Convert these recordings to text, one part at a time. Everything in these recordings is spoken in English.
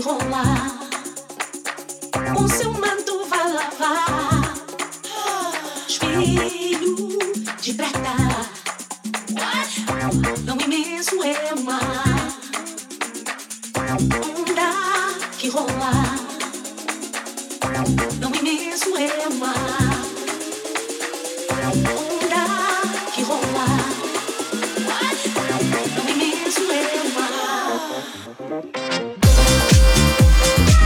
que rolar. O seu manto vai lavar, espelho de prata. Tão imenso é o mar, onda que rolar. Tão imenso é o mar. Thank you.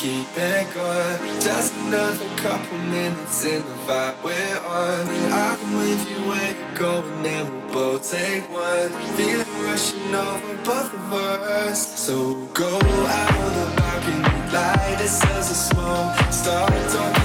keep it going. Just another couple minutes in the vibe we're on. I can leave you where you're going and we'll both take one. Feeling rushing over both of us. So go out on the balcony, light us as a smoke. Start talking.